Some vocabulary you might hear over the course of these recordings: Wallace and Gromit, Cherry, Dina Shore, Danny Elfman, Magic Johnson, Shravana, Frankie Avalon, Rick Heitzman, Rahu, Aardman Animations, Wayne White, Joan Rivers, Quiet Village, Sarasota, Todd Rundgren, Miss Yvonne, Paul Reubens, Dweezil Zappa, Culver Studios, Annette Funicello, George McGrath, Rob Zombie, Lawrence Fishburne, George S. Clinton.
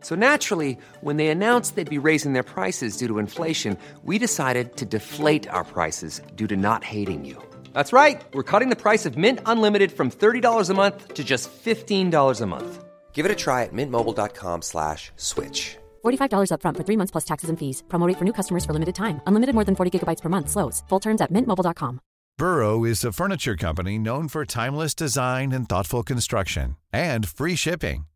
So naturally, when they announced they'd be raising their prices due to inflation, we decided to deflate our prices due to not hating you. That's right. We're cutting the price of Mint Unlimited from $30 a month to just $15 a month. Give it a try at mintmobile.com/switch. $45 up front for 3 months plus taxes and fees. Promo rate for new customers for limited time. Unlimited more than 40 gigabytes per month slows. Full terms at mintmobile.com. Burrow is a furniture company known for timeless design and thoughtful construction and free shipping.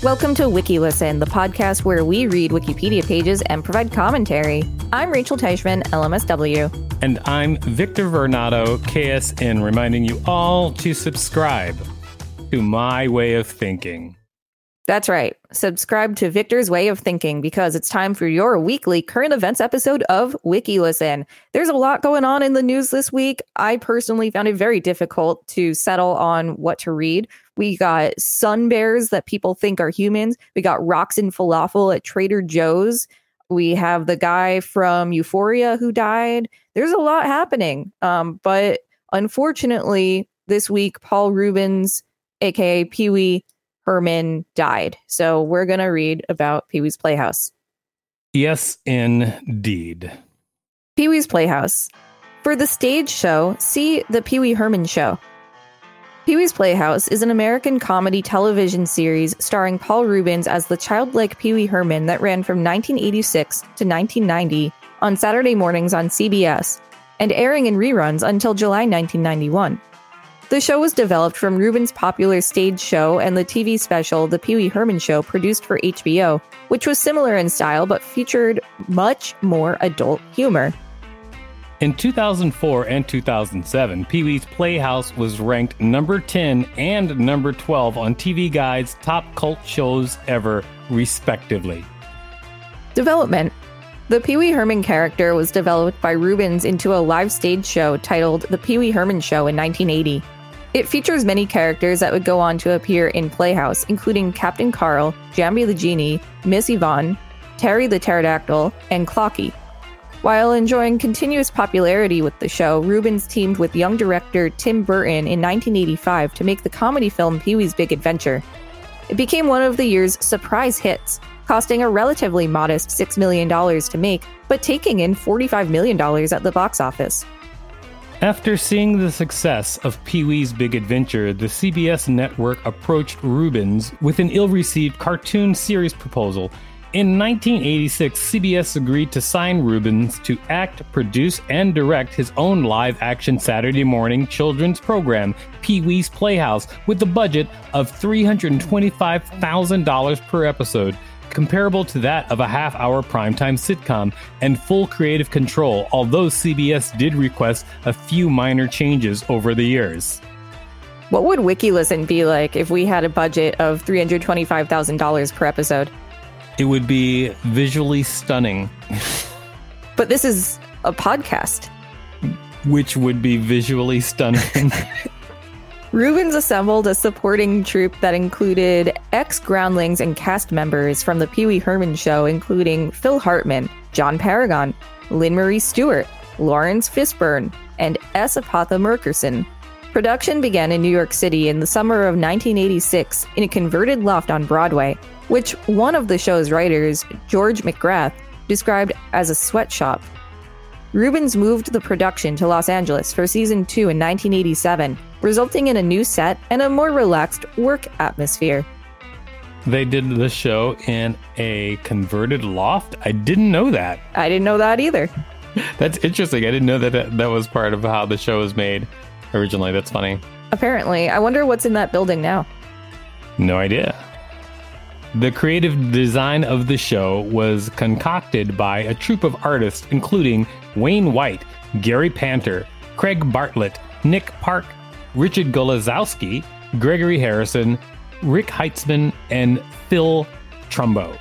Welcome to WikiListen, the podcast where we read Wikipedia pages and provide commentary. I'm Rachel Teichman, LMSW. And I'm Victor Vernado, KSN, reminding you all to subscribe to my way of thinking. That's right. Subscribe to Victor's way of thinking because it's time for your weekly current events episode of WikiListen. There's a lot going on in the news this week. I personally found it very difficult to settle on what to read. We got sun bears that people think are humans. We got rocks and falafel at Trader Joe's. We have the guy from Euphoria who died. There's a lot happening. But unfortunately, this week, Paul Reubens, a.k.a. Pee-wee Herman, died. So we're going to read about Pee-wee's Playhouse. Yes, indeed. Pee-wee's Playhouse. For the stage show, see the Pee-wee Herman show. Pee-wee's Playhouse is an American comedy television series starring Paul Reubens as the childlike Pee-wee Herman that ran from 1986 to 1990 on Saturday mornings on CBS and airing in reruns until July 1991. The show was developed from Reubens' popular stage show and the TV special The Pee-wee Herman Show, produced for HBO, which was similar in style but featured much more adult humor. In 2004 and 2007, Pee-wee's Playhouse was ranked number 10 and number 12 on TV Guide's Top Cult Shows Ever, respectively. Development. The Pee-wee Herman character was developed by Reubens into a live stage show titled The Pee-wee Herman Show in 1980. It features many characters that would go on to appear in Playhouse, including Captain Carl, Jambi the Genie, Miss Yvonne, Terry the Pterodactyl, and Clocky. While enjoying continuous popularity with the show, Reubens teamed with young director Tim Burton in 1985 to make the comedy film Pee-wee's Big Adventure. It became one of the year's surprise hits, costing a relatively modest $6 million to make, but taking in $45 million at the box office. After seeing the success of Pee-wee's Big Adventure, the CBS network approached Reubens with an ill-received cartoon series proposal. In 1986, CBS agreed to sign Reubens to act, produce, and direct his own live-action Saturday morning children's program, Pee-wee's Playhouse, with a budget of $325,000 per episode, comparable to that of a half-hour primetime sitcom, and full creative control, although CBS did request a few minor changes over the years. What would WikiListen be like if we had a budget of $325,000 per episode? It would be visually stunning. But this is a podcast. Which would be visually stunning. Reubens assembled a supporting troupe that included ex-groundlings and cast members from the Pee-wee Herman show, including Phil Hartman, John Paragon, Lynn Marie Stewart, Lawrence Fishburne, and S. Epatha Merkerson. Production began in New York City in the summer of 1986 in a converted loft on Broadway, which one of the show's writers, George McGrath, described as a sweatshop. Reubens moved the production to Los Angeles for season 2 in 1987, resulting in a new set and a more relaxed work atmosphere. They did the show in a converted loft? I didn't know that. I didn't know that either. That's interesting. I didn't know that was part of how the show was made originally. That's funny. Apparently. I wonder what's in that building now. No idea. The creative design of the show was concocted by a troupe of artists, including Wayne White, Gary Panter, Craig Bartlett, Nick Park, Richard Golazowski, Gregory Harrison, Rick Heitzman, and Phil Trumbo.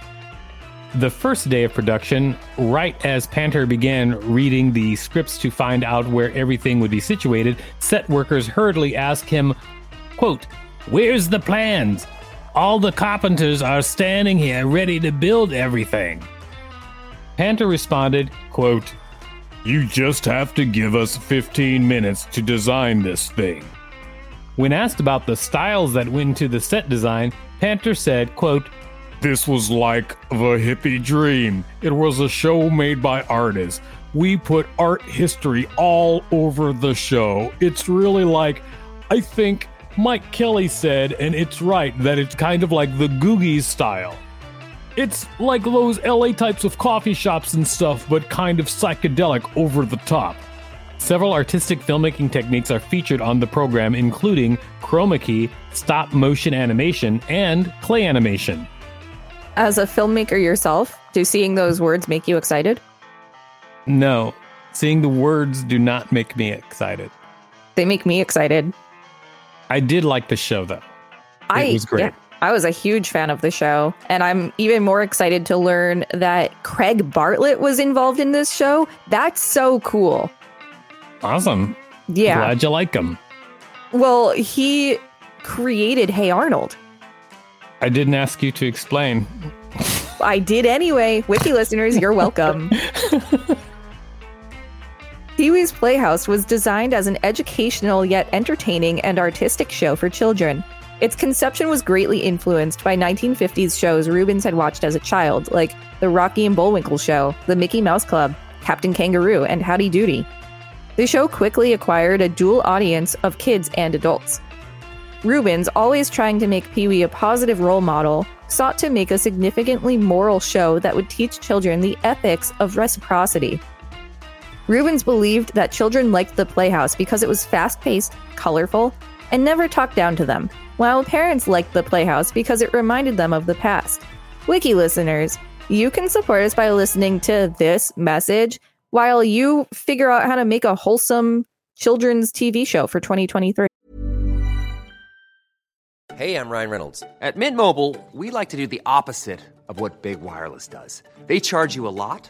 The first day of production, right as Panter began reading the scripts to find out where everything would be situated, set workers hurriedly asked him, quote, "Where's the plans? All the carpenters are standing here ready to build everything." Panter responded, quote, "You just have to give us 15 minutes to design this thing." When asked about the styles that went into the set design, Panter said, quote, "This was like the hippie dream. It was a show made by artists. We put art history all over the show. It's really like, I think Mike Kelly said, and it's right, that it's kind of like the Googies style. It's like those LA types of coffee shops and stuff, but kind of psychedelic over the top." Several artistic filmmaking techniques are featured on the program, including chroma key, stop motion animation, and clay animation. As a filmmaker yourself, do seeing those words make you excited? No, seeing the words do not make me excited. They make me excited. I did like the show, though. It was great. Yeah, I was a huge fan of the show, and I'm even more excited to learn that Craig Bartlett was involved in this show. That's so cool. Awesome. Yeah. Glad you like him. Well, he created Hey Arnold. I didn't ask you to explain. I did anyway. Wiki listeners, you're welcome. Pee-wee's Playhouse was designed as an educational yet entertaining and artistic show for children. Its conception was greatly influenced by 1950s shows Reubens had watched as a child, like The Rocky and Bullwinkle Show, The Mickey Mouse Club, Captain Kangaroo, and Howdy Doody. The show quickly acquired a dual audience of kids and adults. Reubens, always trying to make Pee-wee a positive role model, sought to make a significantly moral show that would teach children the ethics of reciprocity. Reubens believed that children liked the Playhouse because it was fast-paced, colorful, and never talked down to them, while parents liked the Playhouse because it reminded them of the past. Wiki listeners, you can support us by listening to this message while you figure out how to make a wholesome children's TV show for 2023. Hey, I'm Ryan Reynolds. At Mint Mobile, we like to do the opposite of what Big Wireless does. They charge you a lot.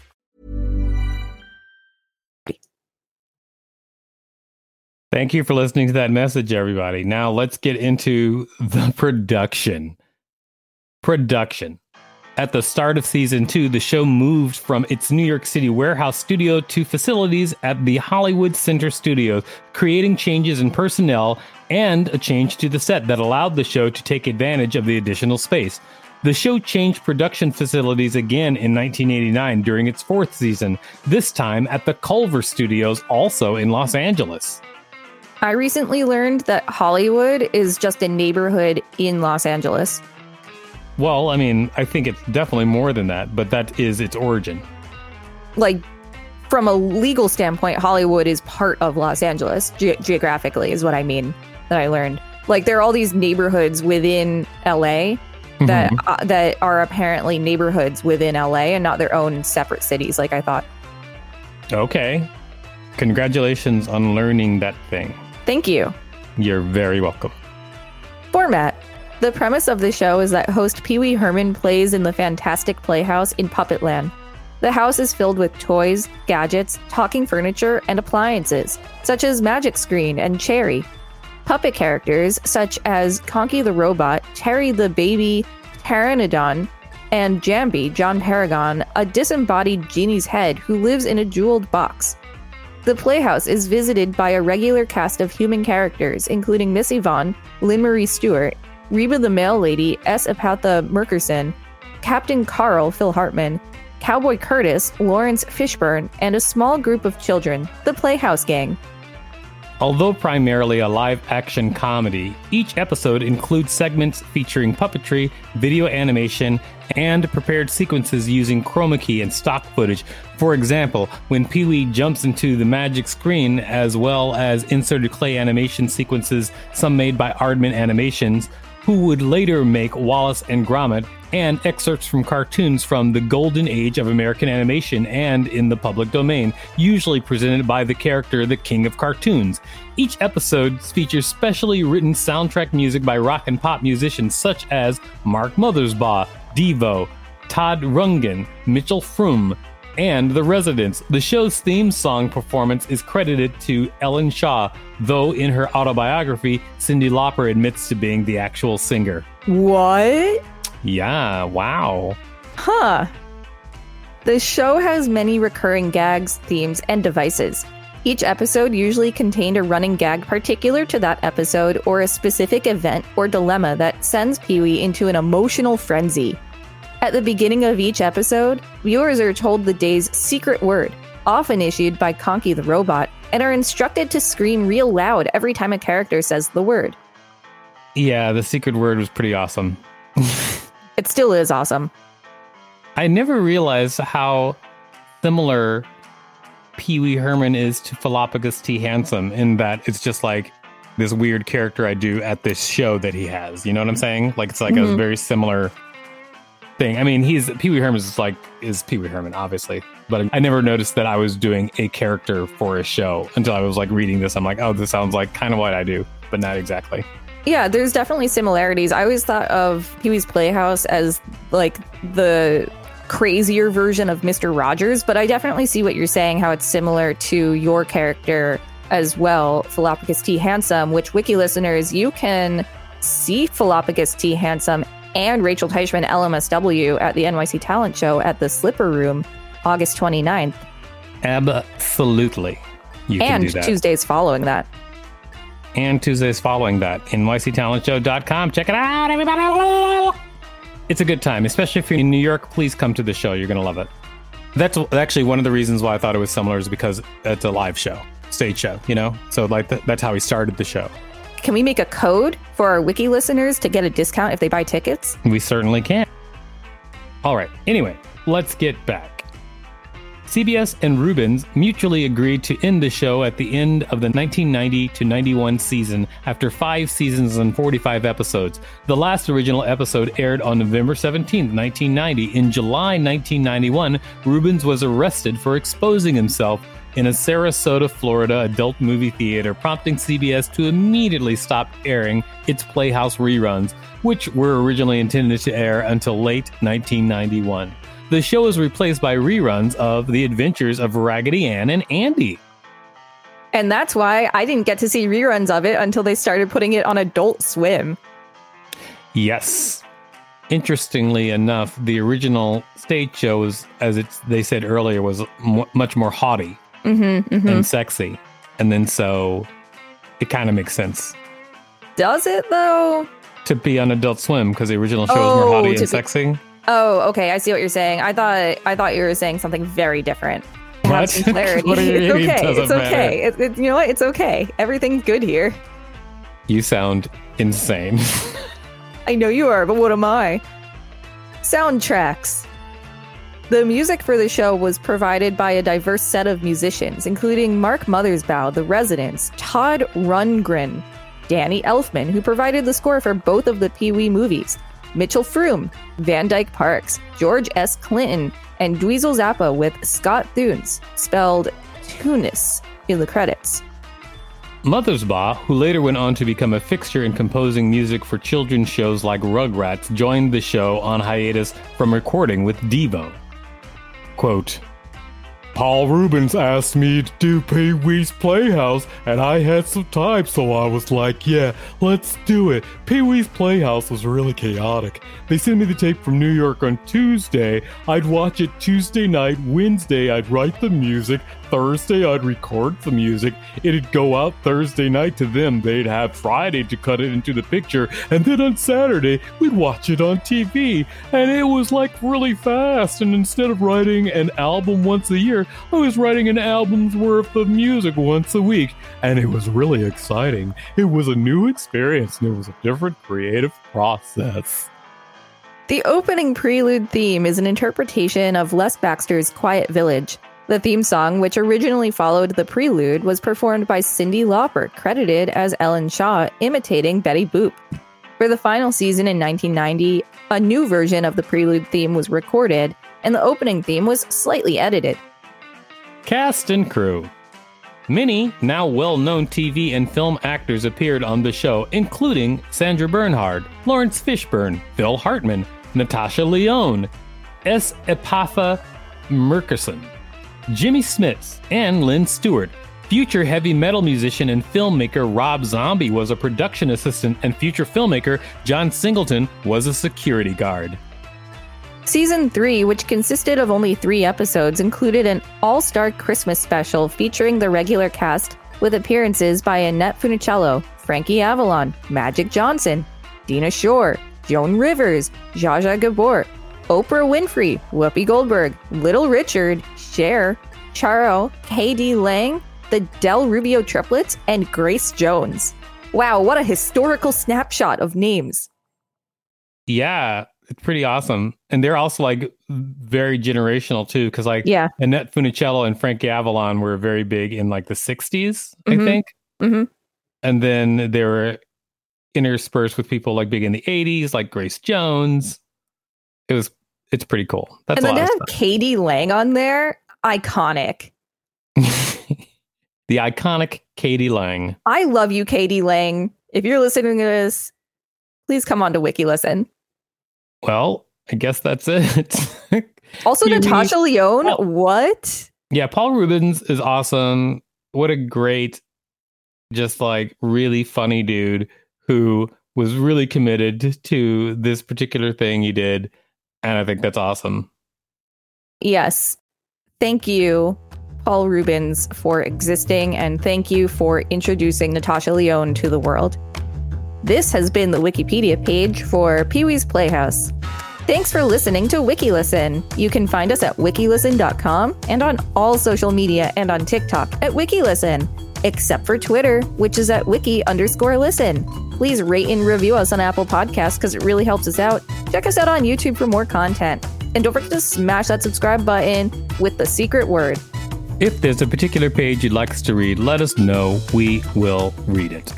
Thank you for listening to that message, everybody. Now let's get into the production. At the start of season 2, the show moved from its New York City warehouse studio to facilities at the Hollywood Center Studios, creating changes in personnel and a change to the set that allowed the show to take advantage of the additional space. The show changed production facilities again in 1989 during its 4th season, this time at the Culver Studios, also in Los Angeles. I recently learned that Hollywood is just a neighborhood in Los Angeles. Well, I mean, I think it's definitely more than that, but that is its origin. Like, from a legal standpoint, Hollywood is part of Los Angeles, geographically, is what I mean, that I learned. Like, there are all these neighborhoods within LA that that are apparently neighborhoods within LA and not their own separate cities, like I thought. Okay. Congratulations on learning that thing. Thank you. You're very welcome. Format. The premise of the show is that host Pee-wee Herman plays in the fantastic playhouse in Puppetland. The house is filled with toys, gadgets, talking furniture, and appliances, such as Magic Screen and Cherry. Puppet characters such as Conky the Robot, Terry the Baby Pteranodon, and Jambi, John Paragon, a disembodied genie's head who lives in a jeweled box. The playhouse is visited by a regular cast of human characters, including Miss Yvonne, Lynn Marie Stewart, Reba the Mail Lady, S. Epatha Merkerson, Captain Carl, Phil Hartman, Cowboy Curtis, Lawrence Fishburne, and a small group of children, the Playhouse Gang. Although primarily a live-action comedy, each episode includes segments featuring puppetry, video animation, and prepared sequences using chroma key and stock footage. For example, when Pee-wee jumps into the Magic Screen, as well as inserted clay animation sequences, some made by Aardman Animations, who would later make Wallace and Gromit, and excerpts from cartoons from the golden age of American animation and in the public domain, usually presented by the character, the King of Cartoons. Each episode features specially written soundtrack music by rock and pop musicians such as Mark Mothersbaugh, Devo, Todd Rundgren, Mitchell Froom, and The Residents. The show's theme song performance is credited to Ellen Shaw, though in her autobiography, Cyndi Lauper admits to being the actual singer. What? Yeah, wow. Huh. The show has many recurring gags, themes, and devices. Each episode usually contained a running gag particular to that episode or a specific event or dilemma that sends Pee-wee into an emotional frenzy. At the beginning of each episode, viewers are told the day's secret word, often issued by Conky the Robot, and are instructed to scream real loud every time a character says the word. Yeah, the secret word was pretty awesome. It still is awesome. I never realized how similar Pee-wee Herman is to Philopicus T. Handsome in that it's just like this weird character I do at this show that he has. You know what I'm saying? Like, it's like a very similar thing. I mean, Pee-wee Herman is Pee-wee Herman, obviously, but I never noticed that I was doing a character for a show until I was like reading this. I'm like, oh, this sounds like kind of what I do, but not exactly. Yeah, there's definitely similarities. I always thought of Pee-wee's Playhouse as like the crazier version of Mr. Rogers, but I definitely see what you're saying, how it's similar to your character as well, Philopicus T. Handsome, which, Wiki listeners, you can see Philopicus T. Handsome and Rachel Teichman, LMSW, at the NYC Talent Show at the Slipper Room, August 29th. Absolutely. You can do that. And Tuesdays following that. NYCTalentShow.com. Check it out, everybody. It's a good time, especially if you're in New York. Please come to the show. You're going to love it. That's actually one of the reasons why I thought it was similar is because it's a live show, stage show, you know? So like that's how we started the show. Can we make a code for our Wiki listeners to get a discount if they buy tickets? We certainly can. All right. Anyway, let's get back. CBS and Reubens mutually agreed to end the show at the end of the 1990-91 season after 5 seasons and 45 episodes. The last original episode aired on November 17, 1990. In July 1991, Reubens was arrested for exposing himself in a Sarasota, Florida adult movie theater, prompting CBS to immediately stop airing its Playhouse reruns, which were originally intended to air until late 1991. The show is replaced by reruns of The Adventures of Raggedy Ann and Andy. And that's why I didn't get to see reruns of it until they started putting it on Adult Swim. Yes. Interestingly enough, the original stage show was, as it's, they said earlier, was much more haughty and sexy. And then so it kind of makes sense. Does it, though? To be on Adult Swim, because the original show was more haughty and sexy. Oh, okay. I see what you're saying. I thought you were saying something very different. What? What do you mean? It's okay. You know what? It's okay. Everything's good here. You sound insane. I know you are, but what am I? Soundtracks. The music for the show was provided by a diverse set of musicians, including Mark Mothersbaugh, The Residents, Todd Rundgren, Danny Elfman, who provided the score for both of the Pee-wee movies, Mitchell Froom, Van Dyke Parks, George S. Clinton, and Dweezil Zappa with Scott Thunes, spelled Tunis, in the credits. Mothersbaugh, who later went on to become a fixture in composing music for children's shows like Rugrats, joined the show on hiatus from recording with Devo. Quote, Paul Reubens asked me to do Pee-wee's Playhouse, and I had some time, so I was like, yeah, let's do it. Pee-wee's Playhouse was really chaotic. They sent me the tape from New York on Tuesday. I'd watch it Tuesday night. Wednesday, I'd write the music. Thursday, I'd record the music. It'd go out Thursday night to them. They'd have Friday to cut it into the picture. And then on Saturday, we'd watch it on TV. And it was like really fast. And instead of writing an album once a year, I was writing an album's worth of music once a week. And it was really exciting. It was a new experience. And it was a different creative process. The opening prelude theme is an interpretation of Les Baxter's Quiet Village. The theme song, which originally followed the prelude, was performed by Cyndi Lauper, credited as Ellen Shaw, imitating Betty Boop. For the final season in 1990, a new version of the prelude theme was recorded, and the opening theme was slightly edited. Cast and crew. Many now well-known TV and film actors appeared on the show, including Sandra Bernhard, Lawrence Fishburne, Phil Hartman, Natasha Lyonne, S. Epatha Merkerson, Jimmy Smits, and Lynn Stewart. Future heavy metal musician and filmmaker Rob Zombie was a production assistant, and future filmmaker John Singleton was a security guard. Season 3, which consisted of only 3 episodes, included an all-star Christmas special featuring the regular cast with appearances by Annette Funicello, Frankie Avalon, Magic Johnson, Dina Shore, Joan Rivers, Zsa Zsa Gabor, Oprah Winfrey, Whoopi Goldberg, Little Richard, Cher, Charo, K.D. Lang, the Del Rubio triplets, and Grace Jones. Wow, what a historical snapshot of names. Yeah, it's pretty awesome. And they're also like very generational too, because like Annette Funicello and Frankie Avalon were very big in like the 60s, I think. Mm-hmm. And then they were interspersed with people like big in the 80s, like Grace Jones. It's pretty cool. That's and then to have K.D. Lang on there, iconic. The iconic K.D. Lang. I love you, K.D. Lang. If you're listening to this, please come on to WikiListen. Well, I guess that's it. Also, Natasha Lyonne. Oh. What? Yeah, Paul Reubens is awesome. What a great, just like really funny dude who was really committed to this particular thing he did. And I think that's awesome. Yes. Thank you, Paul Reubens, for existing. And thank you for introducing Natasha Lyonne to the world. This has been the Wikipedia page for Pee-wee's Playhouse. Thanks for listening to WikiListen. You can find us at wikilisten.com and on all social media and on TikTok at WikiListen, except for Twitter, which is at wiki_listen. Please rate and review us on Apple Podcasts because it really helps us out. Check us out on YouTube for more content. And don't forget to smash that subscribe button with the secret word. If there's a particular page you'd like us to read, let us know. We will read it.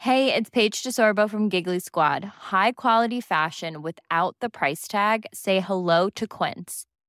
Hey, it's Paige DeSorbo from Giggly Squad. High quality fashion without the price tag. Say hello to Quince.